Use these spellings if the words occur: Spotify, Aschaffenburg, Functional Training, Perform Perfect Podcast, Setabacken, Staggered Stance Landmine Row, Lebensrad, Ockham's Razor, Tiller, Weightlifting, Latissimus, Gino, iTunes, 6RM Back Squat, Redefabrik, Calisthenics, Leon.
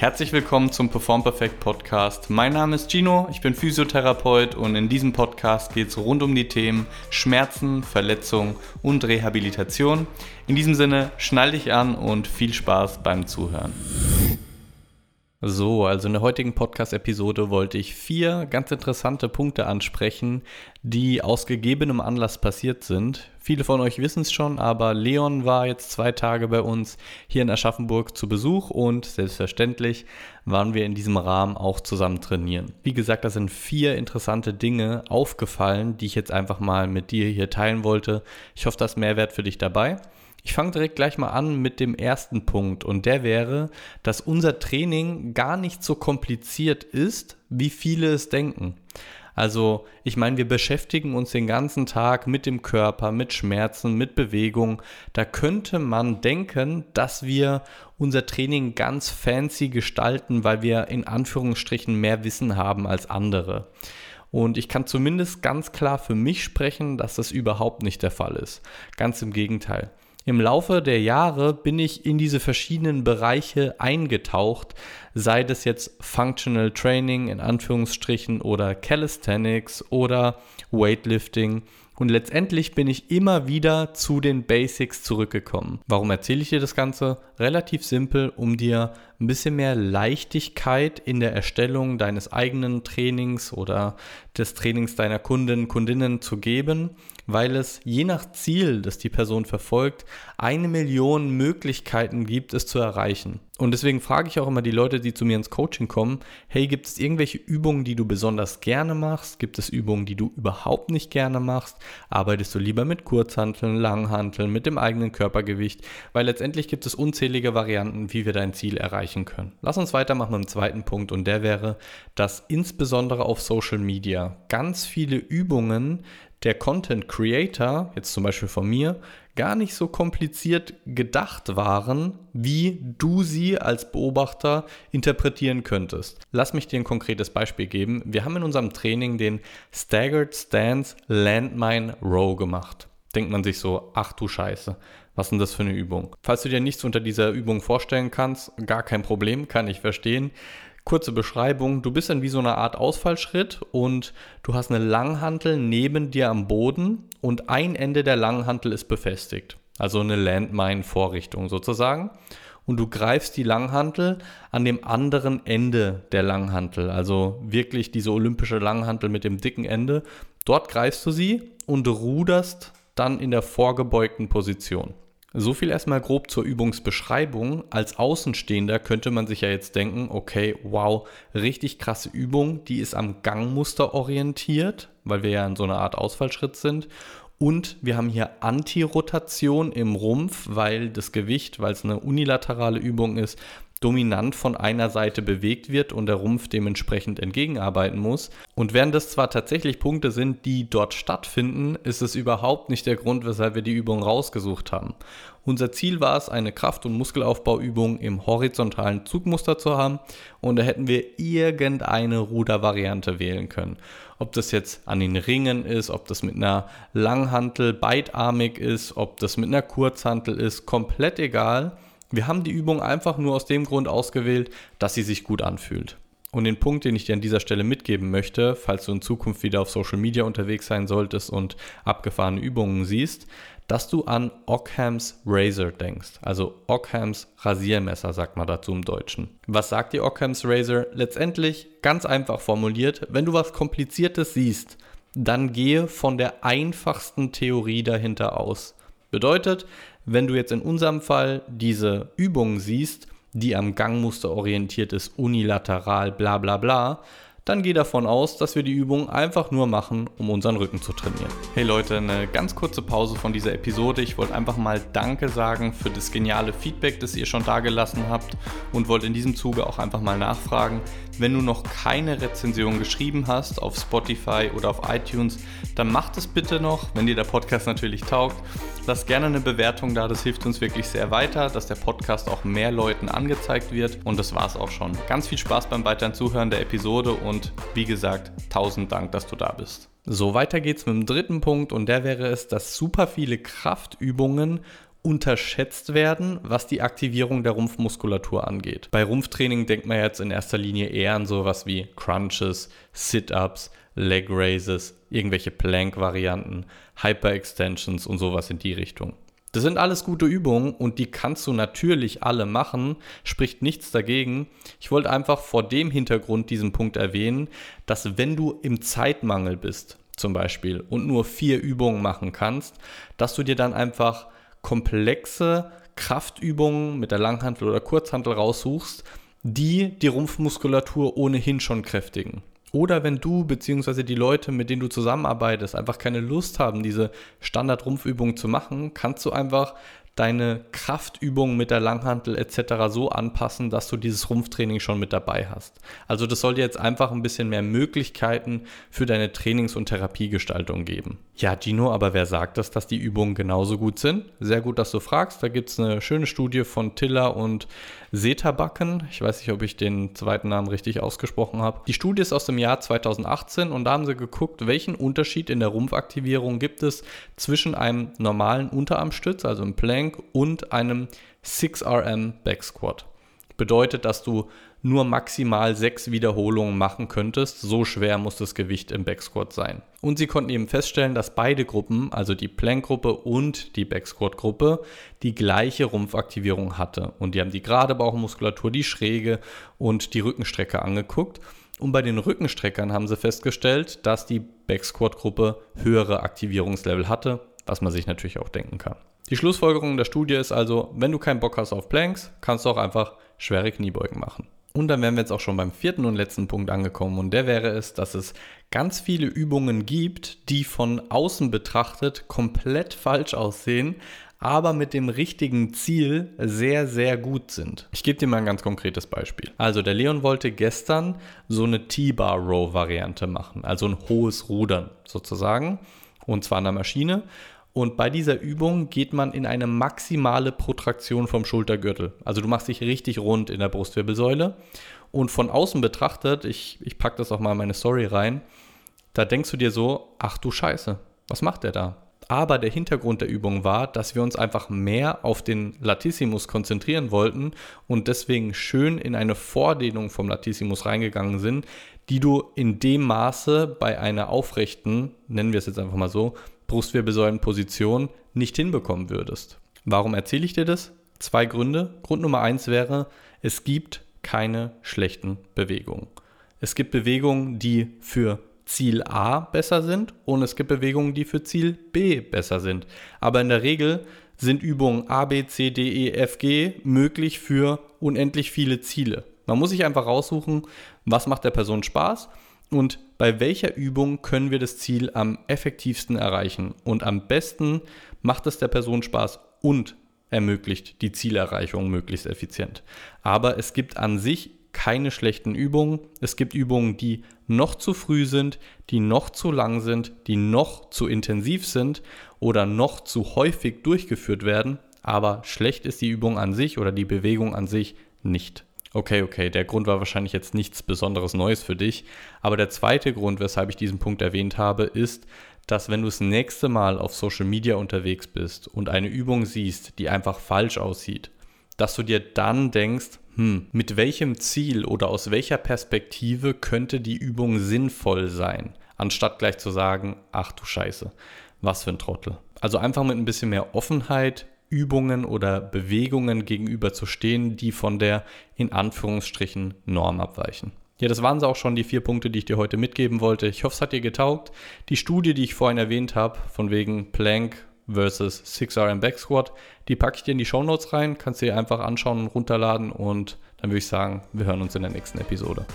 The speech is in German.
Herzlich willkommen zum Perform Perfect Podcast. Mein Name ist Gino, ich bin Physiotherapeut und in diesem Podcast geht es rund um die Themen Schmerzen, Verletzung und Rehabilitation. In diesem Sinne, schnall dich an und viel Spaß beim Zuhören. So, also in der heutigen Podcast-Episode wollte ich 4 ganz interessante Punkte ansprechen, die aus gegebenem Anlass passiert sind. Viele von euch wissen es schon, aber Leon war jetzt 2 Tage bei uns hier in Aschaffenburg zu Besuch und selbstverständlich waren wir in diesem Rahmen auch zusammen trainieren. Wie gesagt, da sind 4 interessante Dinge aufgefallen, die ich jetzt einfach mal mit dir hier teilen wollte. Ich hoffe, da ist Mehrwert für dich dabei. Ich fange direkt gleich mal an mit dem ersten Punkt und der wäre, dass unser Training gar nicht so kompliziert ist, wie viele es denken. Also ich meine, wir beschäftigen uns den ganzen Tag mit dem Körper, mit Schmerzen, mit Bewegung. Da könnte man denken, dass wir unser Training ganz fancy gestalten, weil wir in Anführungsstrichen mehr Wissen haben als andere. Und ich kann zumindest ganz klar für mich sprechen, dass das überhaupt nicht der Fall ist. Ganz im Gegenteil. Im Laufe der Jahre bin ich in diese verschiedenen Bereiche eingetaucht, sei das jetzt Functional Training in Anführungsstrichen oder Calisthenics oder Weightlifting. Und letztendlich bin ich immer wieder zu den Basics zurückgekommen. Warum erzähle ich dir das Ganze? Relativ simpel, um dir ein bisschen mehr Leichtigkeit in der Erstellung deines eigenen Trainings oder des Trainings deiner Kunden, Kundinnen zu geben, weil es je nach Ziel, das die Person verfolgt, 1 Million Möglichkeiten gibt, es zu erreichen. Und deswegen frage ich auch immer die Leute, die zu mir ins Coaching kommen, hey, gibt es irgendwelche Übungen, die du besonders gerne machst? Gibt es Übungen, die du überhaupt nicht gerne machst? Arbeitest du lieber mit Kurzhanteln, Langhanteln, mit dem eigenen Körpergewicht? Weil letztendlich gibt es unzählige Varianten, wie wir dein Ziel erreichen können. Lass uns weitermachen mit dem zweiten Punkt und der wäre, dass insbesondere auf Social Media ganz viele Übungen der Content Creator, jetzt zum Beispiel von mir, gar nicht so kompliziert gedacht waren, wie du sie als Beobachter interpretieren könntest. Lass mich dir ein konkretes Beispiel geben. Wir haben in unserem Training den Staggered Stance Landmine Row gemacht. Denkt man sich so, ach du Scheiße, was ist denn das für eine Übung? Falls du dir nichts unter dieser Übung vorstellen kannst, gar kein Problem, kann ich verstehen. Kurze Beschreibung, du bist dann wie so eine Art Ausfallschritt und du hast eine Langhantel neben dir am Boden und ein Ende der Langhantel ist befestigt, also eine Landmine-Vorrichtung sozusagen. Und du greifst die Langhantel an dem anderen Ende der Langhantel, also wirklich diese olympische Langhantel mit dem dicken Ende. Dort greifst du sie und ruderst dann in der vorgebeugten Position. So viel erstmal grob zur Übungsbeschreibung. Als Außenstehender könnte man sich ja jetzt denken, okay, wow, richtig krasse Übung, die ist am Gangmuster orientiert, weil wir ja in so einer Art Ausfallschritt sind. Und wir haben hier Antirotation im Rumpf, weil das Gewicht, weil es eine unilaterale Übung ist, dominant von einer Seite bewegt wird und der Rumpf dementsprechend entgegenarbeiten muss. Und während das zwar tatsächlich Punkte sind, die dort stattfinden, ist es überhaupt nicht der Grund, weshalb wir die Übung rausgesucht haben. Unser Ziel war es, eine Kraft- und Muskelaufbauübung im horizontalen Zugmuster zu haben und da hätten wir irgendeine Rudervariante wählen können. Ob das jetzt an den Ringen ist, ob das mit einer Langhantel beidarmig ist, ob das mit einer Kurzhantel ist, komplett egal. Wir haben die Übung einfach nur aus dem Grund ausgewählt, dass sie sich gut anfühlt. Und den Punkt, den ich dir an dieser Stelle mitgeben möchte, falls du in Zukunft wieder auf Social Media unterwegs sein solltest und abgefahrene Übungen siehst, dass du an Ockham's Razor denkst, also Ockham's Rasiermesser sagt man dazu im Deutschen. Was sagt dir Ockham's Razor? Letztendlich, ganz einfach formuliert, wenn du was Kompliziertes siehst, dann gehe von der einfachsten Theorie dahinter aus. Bedeutet, wenn du jetzt in unserem Fall diese Übung siehst, die am Gangmuster orientiert ist, unilateral, bla bla bla, dann geh davon aus, dass wir die Übung einfach nur machen, um unseren Rücken zu trainieren. Hey Leute, eine ganz kurze Pause von dieser Episode. Ich wollte einfach mal Danke sagen für das geniale Feedback, das ihr schon dagelassen habt und wollte in diesem Zuge auch einfach mal nachfragen, wenn du noch keine Rezension geschrieben hast auf Spotify oder auf iTunes, dann macht es bitte noch, wenn dir der Podcast natürlich taugt. Lass gerne eine Bewertung da, das hilft uns wirklich sehr weiter, dass der Podcast auch mehr Leuten angezeigt wird und das war's auch schon. Ganz viel Spaß beim weiteren Zuhören der Episode und wie gesagt, 1000 Dank, dass du da bist. So, weiter geht's mit dem dritten Punkt und der wäre es, dass super viele Kraftübungen unterschätzt werden, was die Aktivierung der Rumpfmuskulatur angeht. Bei Rumpftraining denkt man jetzt in erster Linie eher an sowas wie Crunches, Sit-Ups, Leg Raises, irgendwelche Plank-Varianten, Hyperextensions und sowas in die Richtung. Das sind alles gute Übungen und die kannst du natürlich alle machen, spricht nichts dagegen. Ich wollte einfach vor dem Hintergrund diesen Punkt erwähnen, dass wenn du im Zeitmangel bist zum Beispiel und nur 4 Übungen machen kannst, dass du dir dann einfach komplexe Kraftübungen mit der Langhantel oder Kurzhantel raussuchst, die die Rumpfmuskulatur ohnehin schon kräftigen. Oder wenn du bzw. die Leute, mit denen du zusammenarbeitest, einfach keine Lust haben, diese Standard-Rumpfübungen zu machen, kannst du einfach deine Kraftübungen mit der Langhantel etc. so anpassen, dass du dieses Rumpftraining schon mit dabei hast. Also das soll dir jetzt einfach ein bisschen mehr Möglichkeiten für deine Trainings- und Therapiegestaltung geben. Ja, Gino, aber wer sagt das, dass die Übungen genauso gut sind? Sehr gut, dass du fragst. Da gibt es eine schöne Studie von Tiller und Setabacken. Ich weiß nicht, ob ich den zweiten Namen richtig ausgesprochen habe. Die Studie ist aus dem Jahr 2018 und da haben sie geguckt, welchen Unterschied in der Rumpfaktivierung gibt es zwischen einem normalen Unterarmstütz, also einem Plank, und einem 6RM Back Squat. Bedeutet, dass du nur maximal 6 Wiederholungen machen könntest. So schwer muss das Gewicht im Back Squat sein. Und sie konnten eben feststellen, dass beide Gruppen, also die Plank-Gruppe und die Back Squat-Gruppe, die gleiche Rumpfaktivierung hatte. Und die haben die gerade Bauchmuskulatur, die Schräge und die Rückenstrecke angeguckt. Und bei den Rückenstreckern haben sie festgestellt, dass die Back Squat-Gruppe höhere Aktivierungslevel hatte, was man sich natürlich auch denken kann. Die Schlussfolgerung der Studie ist also, wenn du keinen Bock hast auf Planks, kannst du auch einfach schwere Kniebeugen machen. Und dann wären wir jetzt auch schon beim 4. und letzten Punkt angekommen und der wäre es, dass es ganz viele Übungen gibt, die von außen betrachtet komplett falsch aussehen, aber mit dem richtigen Ziel sehr, sehr gut sind. Ich gebe dir mal ein ganz konkretes Beispiel. Also der Leon wollte gestern so eine T-Bar-Row-Variante machen, also ein hohes Rudern sozusagen und zwar an der Maschine. Und bei dieser Übung geht man in eine maximale Protraktion vom Schultergürtel. Also du machst dich richtig rund in der Brustwirbelsäule. Und von außen betrachtet, ich packe das auch mal in meine Story rein, da denkst du dir so, ach du Scheiße, was macht der da? Aber der Hintergrund der Übung war, dass wir uns einfach mehr auf den Latissimus konzentrieren wollten und deswegen schön in eine Vordehnung vom Latissimus reingegangen sind, die du in dem Maße bei einer aufrechten, nennen wir es jetzt einfach mal so, Brustwirbelsäulenposition nicht hinbekommen würdest. Warum erzähle ich dir das? 2 Gründe. Grund Nummer 1 wäre, es gibt keine schlechten Bewegungen. Es gibt Bewegungen, die für Ziel A besser sind und es gibt Bewegungen, die für Ziel B besser sind. Aber in der Regel sind Übungen A, B, C, D, E, F, G möglich für unendlich viele Ziele. Man muss sich einfach raussuchen, was macht der Person Spaß und bei welcher Übung können wir das Ziel am effektivsten erreichen. Und am besten macht es der Person Spaß und ermöglicht die Zielerreichung möglichst effizient. Aber es gibt an sich keine schlechten Übungen. Es gibt Übungen, die noch zu früh sind, die noch zu lang sind, die noch zu intensiv sind oder noch zu häufig durchgeführt werden. Aber schlecht ist die Übung an sich oder die Bewegung an sich nicht. Okay, der Grund war wahrscheinlich jetzt nichts Besonderes Neues für dich, aber der zweite Grund, weshalb ich diesen Punkt erwähnt habe, ist, dass wenn du das nächste Mal auf Social Media unterwegs bist und eine Übung siehst, die einfach falsch aussieht, dass du dir dann denkst, mit welchem Ziel oder aus welcher Perspektive könnte die Übung sinnvoll sein, anstatt gleich zu sagen, ach du Scheiße, was für ein Trottel. Also einfach mit ein bisschen mehr Offenheit Übungen oder Bewegungen gegenüber zu stehen, die von der in Anführungsstrichen Norm abweichen. Ja, das waren sie auch schon, die 4 Punkte, die ich dir heute mitgeben wollte. Ich hoffe, es hat dir getaugt. Die Studie, die ich vorhin erwähnt habe, von wegen Plank versus 6RM Back Squat, die packe ich dir in die Shownotes rein, kannst dir einfach anschauen und runterladen und dann würde ich sagen, wir hören uns in der nächsten Episode.